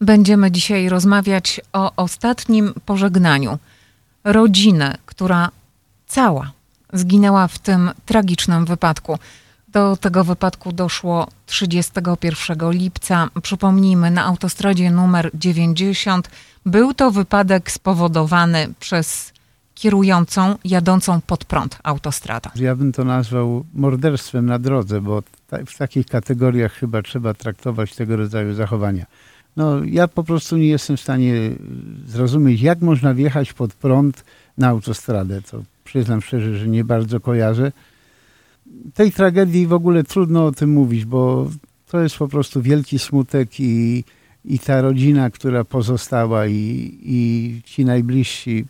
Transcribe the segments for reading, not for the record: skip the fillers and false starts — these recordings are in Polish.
Będziemy dzisiaj rozmawiać o ostatnim pożegnaniu rodziny, która cała zginęła w tym tragicznym wypadku. Do tego wypadku doszło 31 lipca. Przypomnijmy, na autostradzie numer 90 był to wypadek spowodowany przez kierującą, jadącą pod prąd autostradą. Ja bym to nazwał morderstwem na drodze, bo w takich kategoriach chyba trzeba traktować tego rodzaju zachowania. No, ja po prostu nie jestem w stanie zrozumieć, jak można wjechać pod prąd na autostradę. To przyznam szczerze, że nie bardzo kojarzę. Tej tragedii w ogóle trudno o tym mówić, bo to jest po prostu wielki smutek i ta rodzina, która pozostała i ci najbliżsi.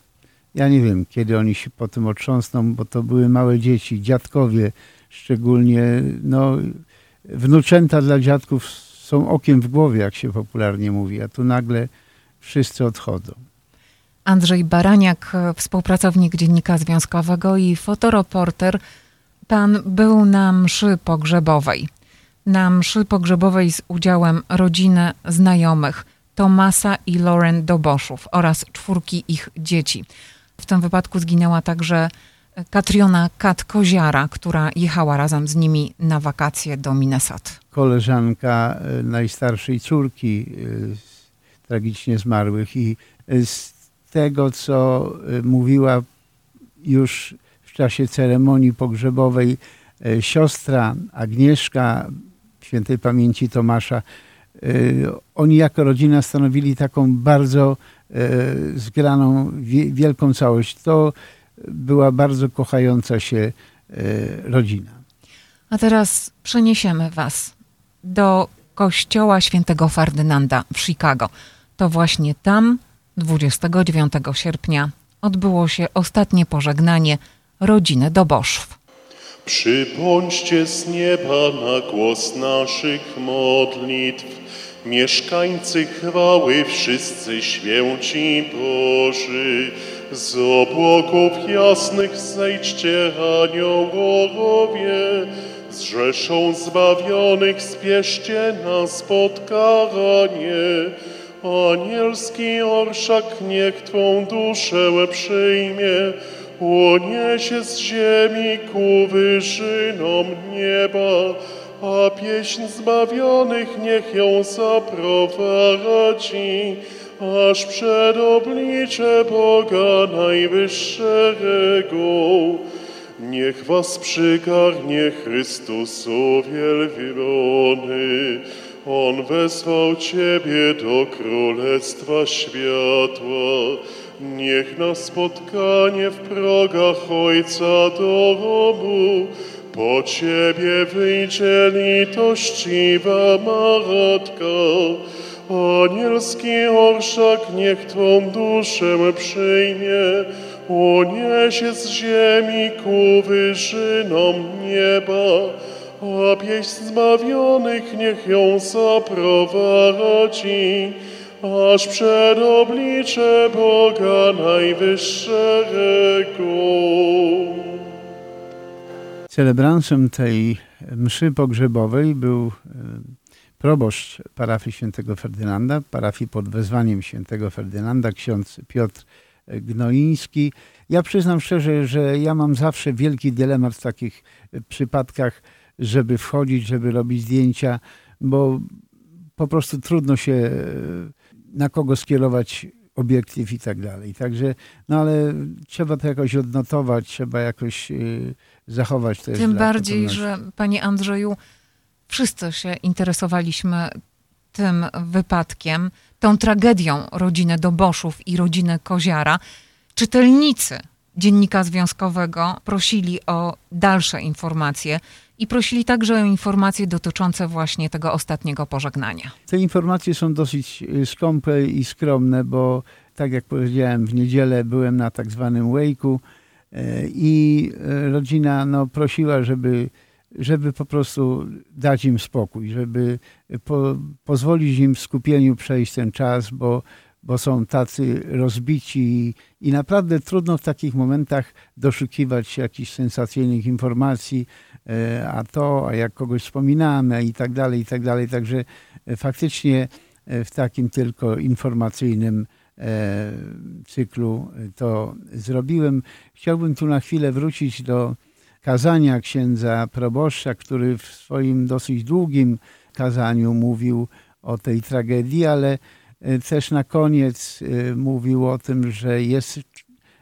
Ja nie wiem, kiedy oni się po tym otrząsną, bo to były małe dzieci, dziadkowie szczególnie. No, wnuczęta dla dziadków są okiem w głowie, jak się popularnie mówi, a tu nagle wszyscy odchodzą. Andrzej Baraniak, współpracownik Dziennika Związkowego i fotoreporter. Pan był na mszy pogrzebowej. Na mszy pogrzebowej z udziałem rodziny, znajomych Tomasza i Lauren Doboszów oraz 4 ich dzieci. W tym wypadku zginęła także Katriona Kat Koziara, która jechała razem z nimi na wakacje do Minnesota. Koleżanka najstarszej córki tragicznie zmarłych i z tego, co mówiła już w czasie ceremonii pogrzebowej siostra Agnieszka, świętej pamięci Tomasza, oni jako rodzina stanowili taką bardzo zgraną, wielką całość. To była bardzo kochająca się rodzina. A teraz przeniesiemy was do kościoła świętego Ferdynanda w Chicago. To właśnie tam 29 sierpnia odbyło się ostatnie pożegnanie rodziny Doboszów. Przybądźcie z nieba na głos naszych modlitw, mieszkańcy chwały, wszyscy święci Boży. Z obłoków jasnych zejdźcie, aniołowie, z rzeszą zbawionych spieszcie na spotkanie. Anielski orszak niech Twą duszę przyjmie, uniesie z ziemi ku wyżynom nieba, a pieśń zbawionych niech ją zaprowadzi, aż przed oblicze Boga Najwyższego. Niech was przygarnie Chrystus uwielbiony, On wezwał Ciebie do Królestwa Światła. Niech na spotkanie w progach Ojca domu po Ciebie wyjdzie litościwa Matka. Anielski orszak niech Twą duszę przyjmie, uniesie z ziemi ku wyżynom nieba, a pieśń zbawionych niech ją zaprowadzi, aż przed oblicze Boga Najwyższego. Celebransem tej mszy pogrzebowej był proboszcz parafii świętego Ferdynanda, parafii pod wezwaniem świętego Ferdynanda, ksiądz Piotr Gnoiński. Ja przyznam szczerze, że ja mam zawsze wielki dylemat w takich przypadkach, żeby wchodzić, żeby robić zdjęcia, bo po prostu trudno się na kogo skierować obiektyw i tak dalej. Także, no ale trzeba to jakoś odnotować, trzeba jakoś zachować też. Tym bardziej, że panie Andrzeju, wszyscy się interesowaliśmy tym wypadkiem, tą tragedią rodziny Doboszów i rodziny Koziara. Czytelnicy Dziennika Związkowego prosili o dalsze informacje i prosili także o informacje dotyczące właśnie tego ostatniego pożegnania. Te informacje są dosyć skąpe i skromne, bo tak jak powiedziałem, w niedzielę byłem na tak zwanym wake'u i rodzina prosiła, żeby po prostu dać im spokój, żeby pozwolić im w skupieniu przejść ten czas, bo są tacy rozbici i naprawdę trudno w takich momentach doszukiwać się jakichś sensacyjnych informacji, a jak kogoś wspominamy i tak dalej, i tak dalej. Także faktycznie w takim tylko informacyjnym cyklu to zrobiłem. Chciałbym tu na chwilę wrócić do kazania księdza proboszcza, który w swoim dosyć długim kazaniu mówił o tej tragedii, ale też na koniec mówił o tym, że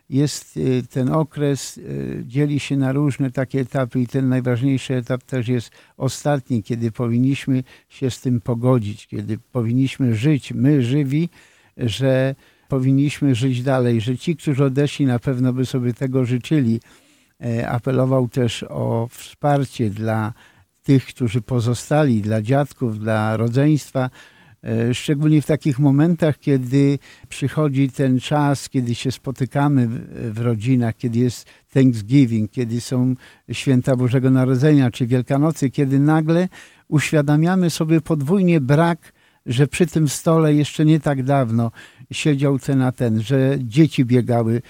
jest ten okres, dzieli się na różne takie etapy i ten najważniejszy etap też jest ostatni, kiedy powinniśmy się z tym pogodzić, kiedy powinniśmy żyć, my żywi, że powinniśmy żyć dalej, że ci, którzy odeszli, na pewno by sobie tego życzyli. Apelował też o wsparcie dla tych, którzy pozostali, dla dziadków, dla rodzeństwa, szczególnie w takich momentach, kiedy przychodzi ten czas, kiedy się spotykamy w rodzinach, kiedy jest Thanksgiving, kiedy są święta Bożego Narodzenia czy Wielkanocy, kiedy nagle uświadamiamy sobie podwójnie brak, że przy tym stole jeszcze nie tak dawno siedział ten a ten, że dzieci biegały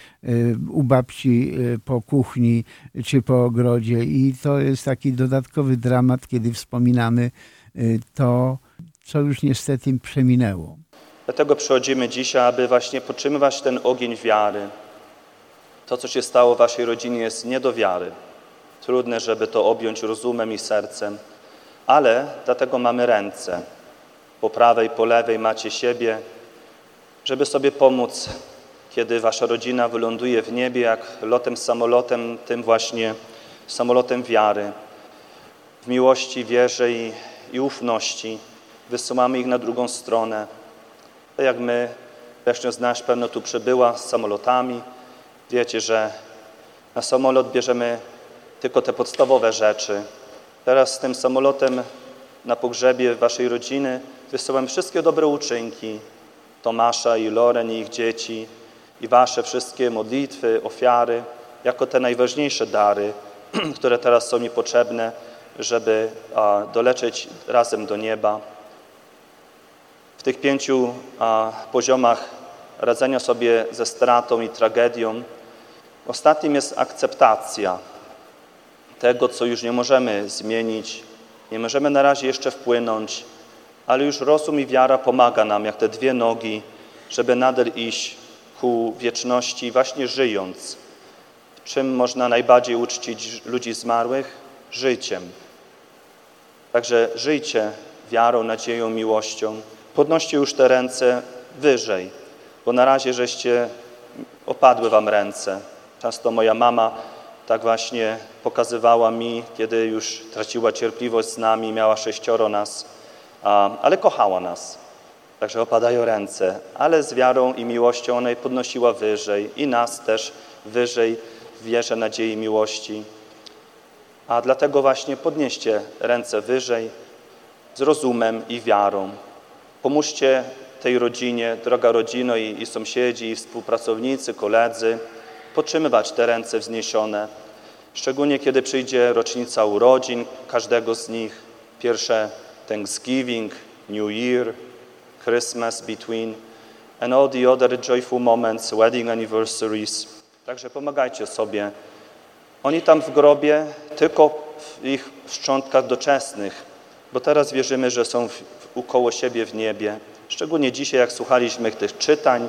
u babci po kuchni czy po ogrodzie i to jest taki dodatkowy dramat, kiedy wspominamy to, co już niestety przeminęło. Dlatego przychodzimy dzisiaj, aby właśnie podtrzymywać ten ogień wiary. To, co się stało w waszej rodzinie, jest nie do wiary. Trudne, żeby to objąć rozumem i sercem, ale dlatego mamy ręce. Po prawej, po lewej macie siebie, żeby sobie pomóc, kiedy wasza rodzina wyląduje w niebie, jak lotem samolotem, tym właśnie samolotem wiary. W miłości, wierze i ufności wysyłamy ich na drugą stronę. Tak jak my, zresztą z nas pewno tu przybyła z samolotami. Wiecie, że na samolot bierzemy tylko te podstawowe rzeczy. Teraz z tym samolotem na pogrzebie waszej rodziny wysyłam wszystkie dobre uczynki Tomasza i Lauren i ich dzieci i wasze wszystkie modlitwy, ofiary, jako te najważniejsze dary, które teraz są mi potrzebne, żeby dolecieć razem do nieba. W tych 5 poziomach radzenia sobie ze stratą i tragedią ostatnim jest akceptacja tego, co już nie możemy zmienić, nie możemy na razie jeszcze wpłynąć, ale już rozum i wiara pomaga nam, jak te dwie nogi, żeby nadal iść ku wieczności, właśnie żyjąc. Czym można najbardziej uczcić ludzi zmarłych? Życiem. Także żyjcie wiarą, nadzieją, miłością. Podnoście już te ręce wyżej, bo na razie opadły wam ręce. Często moja mama tak właśnie pokazywała mi, kiedy już traciła cierpliwość z nami, miała 6 nas, ale kochała nas. Także opadają ręce, ale z wiarą i miłością ona je podnosiła wyżej i nas też wyżej w wierze, nadziei i miłości. A dlatego właśnie podnieście ręce wyżej z rozumem i wiarą. Pomóżcie tej rodzinie, droga rodzino i sąsiedzi, i współpracownicy, koledzy, podtrzymywać te ręce wzniesione, szczególnie kiedy przyjdzie rocznica urodzin każdego z nich, pierwsze Thanksgiving, New Year, Christmas between and all the other joyful moments, wedding anniversaries. Także pomagajcie sobie. Oni tam w grobie, tylko w ich szczątkach doczesnych, bo teraz wierzymy, że są koło siebie w niebie. Szczególnie dzisiaj, jak słuchaliśmy tych czytań,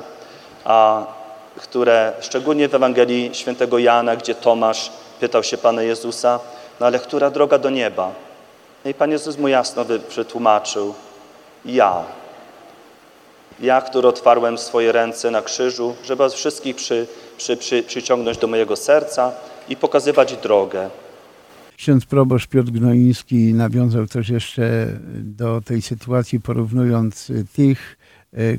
które szczególnie w Ewangelii Świętego Jana, gdzie Tomasz pytał się Pana Jezusa, no ale która droga do nieba? No i Pan Jezus mu jasno przetłumaczył, ja, który otwarłem swoje ręce na krzyżu, żeby was wszystkich przyciągnąć do mojego serca i pokazywać drogę. Ksiądz proboszcz Piotr Gnoiński nawiązał też jeszcze do tej sytuacji, porównując tych,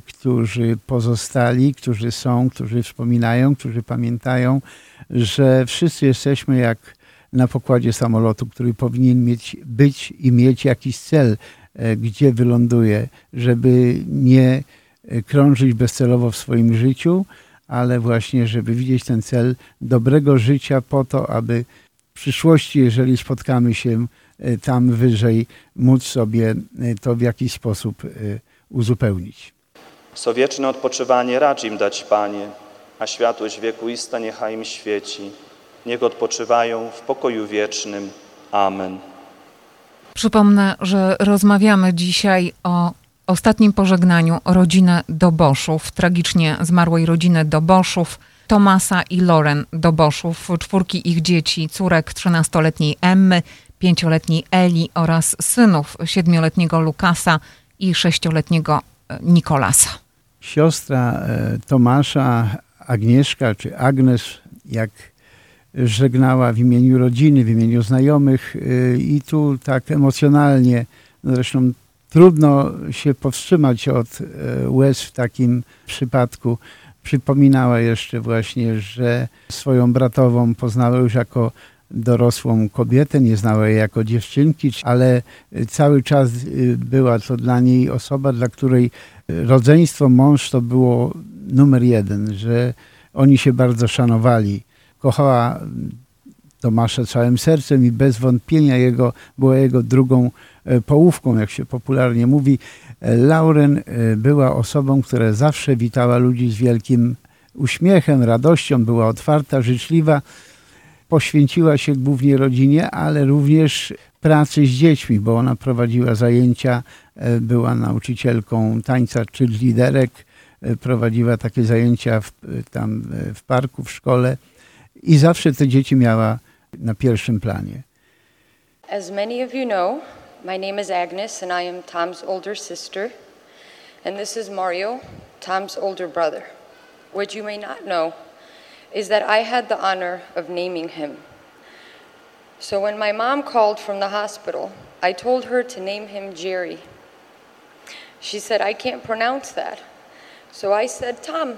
którzy pozostali, którzy są, którzy wspominają, którzy pamiętają, że wszyscy jesteśmy jak na pokładzie samolotu, który powinien być i mieć jakiś cel, gdzie wyląduje, żeby nie krążyć bezcelowo w swoim życiu, ale właśnie, żeby widzieć ten cel dobrego życia po to, aby w przyszłości, jeżeli spotkamy się tam wyżej, móc sobie to w jakiś sposób uzupełnić. Sowieczne odpoczywanie racz im dać, Panie, a światłość wiekuista niechaj im świeci. Niech odpoczywają w pokoju wiecznym. Amen. Przypomnę, że rozmawiamy dzisiaj o ostatnim pożegnaniu rodzinę Doboszów, tragicznie zmarłej rodziny Doboszów, Tomasza i Lauren Doboszów, czwórki ich dzieci, córek 13-letniej Emmy, 5-letniej Eli oraz synów 7-letniego Lukasa i 6-letniego Nikolasa. Siostra Tomasza, Agnieszka czy Agnes, jak żegnała w imieniu rodziny, w imieniu znajomych i tu tak emocjonalnie, zresztą trudno się powstrzymać od łez w takim przypadku. Przypominała jeszcze właśnie, że swoją bratową poznała już jako dorosłą kobietę, nie znała jej jako dziewczynki, ale cały czas była to dla niej osoba, dla której rodzeństwo, mąż to było numer jeden, że oni się bardzo szanowali. Kochała Tomasza całym sercem i bez wątpienia była jego drugą połówką, jak się popularnie mówi. Lauren była osobą, która zawsze witała ludzi z wielkim uśmiechem, radością, była otwarta, życzliwa. Poświęciła się głównie rodzinie, ale również pracy z dziećmi, bo ona prowadziła zajęcia, była nauczycielką tańca czy liderek, prowadziła takie zajęcia w parku, w szkole i zawsze te dzieci miała na pierwszym planie. As many of you know, my name is Agnes and I am Tom's older sister and this is Mario, Tom's older brother. What you may not know is that I had the honor of naming him. So when my mom called from the hospital, I told her to name him Jerry. She said, I can't pronounce that. So I said, Tom.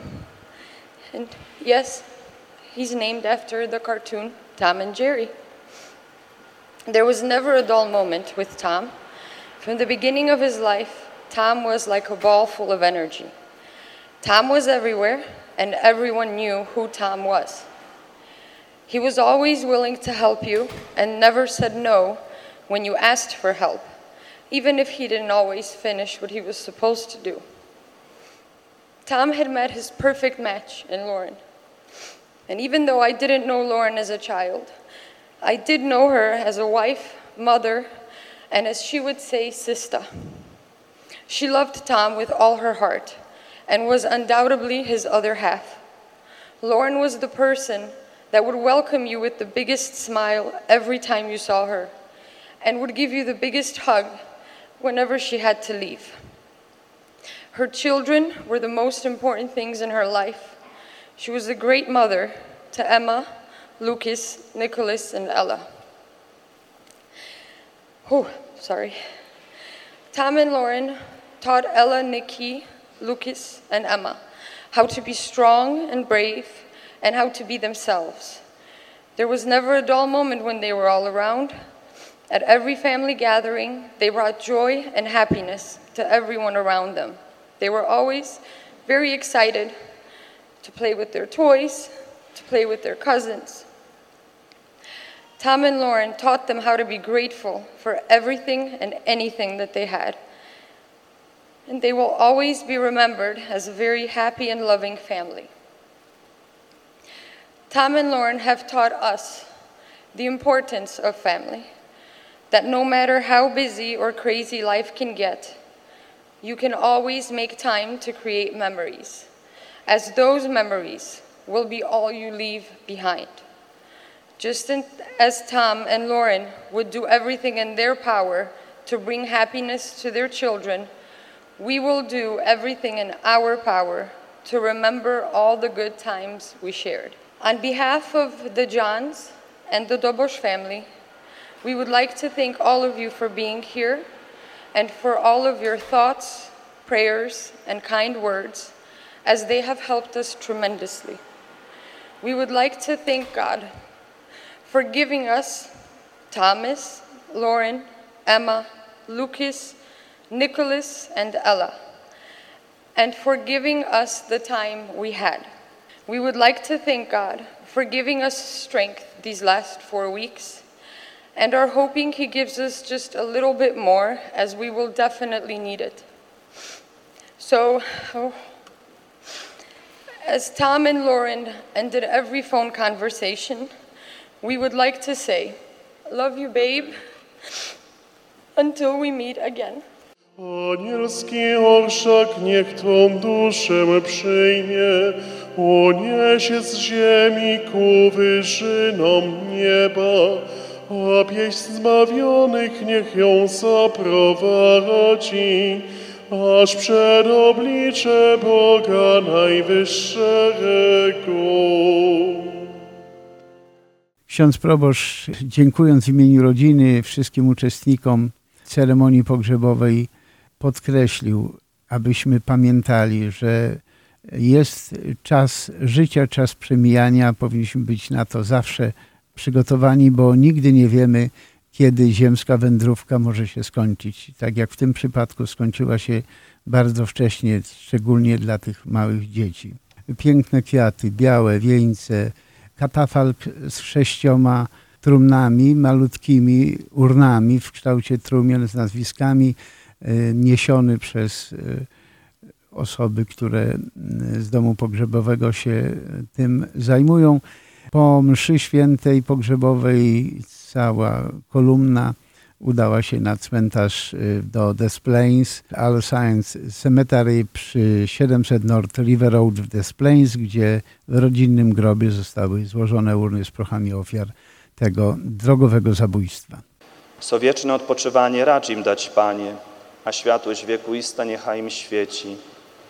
And yes, he's named after the cartoon, Tom and Jerry. There was never a dull moment with Tom. From the beginning of his life, Tom was like a ball full of energy. Tom was everywhere. And everyone knew who Tom was. He was always willing to help you and never said no when you asked for help, even if he didn't always finish what he was supposed to do. Tom had met his perfect match in Lauren. And even though I didn't know Lauren as a child, I did know her as a wife, mother, and as she would say, sister. She loved Tom with all her heart. And was undoubtedly his other half. Lauren was the person that would welcome you with the biggest smile every time you saw her, and would give you the biggest hug whenever she had to leave. Her children were the most important things in her life. She was a great mother to Emma, Lucas, Nicholas, and Ella. Tom and Lauren taught Ella, Nikki, Lucas and Emma, how to be strong and brave, and how to be themselves. There was never a dull moment when they were all around. At every family gathering, they brought joy and happiness to everyone around them. They were always very excited to play with their toys, to play with their cousins. Tom and Lauren taught them how to be grateful for everything and anything that they had. And they will always be remembered as a very happy and loving family. Tom and Lauren have taught us the importance of family, that no matter how busy or crazy life can get, you can always make time to create memories, as those memories will be all you leave behind. Just as Tom and Lauren would do everything in their power to bring happiness to their children, we will do everything in our power to remember all the good times we shared. On behalf of the Johns and the Dobosz family, we would like to thank all of you for being here and for all of your thoughts, prayers, and kind words, as they have helped us tremendously. We would like to thank God for giving us Thomas, Lauren, Emma, Lucas, Nicholas and Ella, and for giving us the time we had. We would like to thank God for giving us strength these last 4 weeks, and are hoping He gives us just a little bit more, as we will definitely need it. So, as Tom and Lauren ended every phone conversation, we would like to say, love you, babe, until we meet again. Anielski orszak niech Twą duszę przyjmie, uniesie z ziemi ku wyżynom nieba, a pieśń zbawionych niech ją zaprowadzi, aż przed oblicze Boga Najwyższego. Ksiądz proboszcz, dziękując w imieniu rodziny wszystkim uczestnikom ceremonii pogrzebowej, podkreślił, abyśmy pamiętali, że jest czas życia, czas przemijania. Powinniśmy być na to zawsze przygotowani, bo nigdy nie wiemy, kiedy ziemska wędrówka może się skończyć. Tak jak w tym przypadku skończyła się bardzo wcześnie, szczególnie dla tych małych dzieci. Piękne kwiaty, białe wieńce, katafalk z 6 trumnami, malutkimi urnami w kształcie trumien z nazwiskami, niesiony przez osoby, które z domu pogrzebowego się tym zajmują. Po mszy świętej pogrzebowej cała kolumna udała się na cmentarz do Des Plaines, All Science Cemetery przy 700 North River Road w Des Plaines, gdzie w rodzinnym grobie zostały złożone urny z prochami ofiar tego drogowego zabójstwa. Sowieczne odpoczywanie racz im dać, Panie, a światłość wiekuista niechaj im świeci.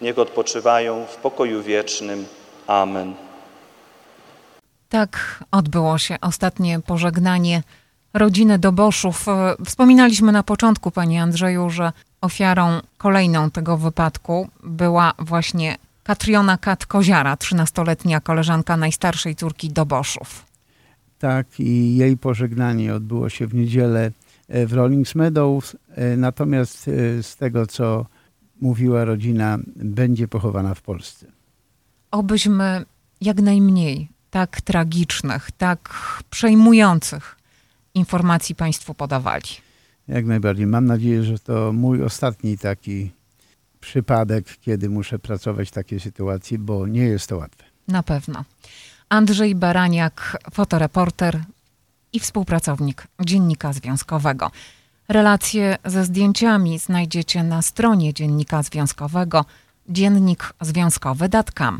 Niech odpoczywają w pokoju wiecznym. Amen. Tak odbyło się ostatnie pożegnanie rodziny Doboszów. Wspominaliśmy na początku, Panie Andrzeju, że ofiarą kolejną tego wypadku była właśnie Katriona Kat Koziara, 13-letnia koleżanka najstarszej córki Doboszów. Tak, i jej pożegnanie odbyło się w niedzielę w Rolling Meadows. Natomiast z tego, co mówiła rodzina, będzie pochowana w Polsce. Obyśmy jak najmniej tak tragicznych, tak przejmujących informacji Państwu podawali. Jak najbardziej. Mam nadzieję, że to mój ostatni taki przypadek, kiedy muszę pracować w takiej sytuacji, bo nie jest to łatwe. Na pewno. Andrzej Baraniak, fotoreporter i współpracownik Dziennika Związkowego. Relacje ze zdjęciami znajdziecie na stronie Dziennika Związkowego dziennikzwiązkowy.com.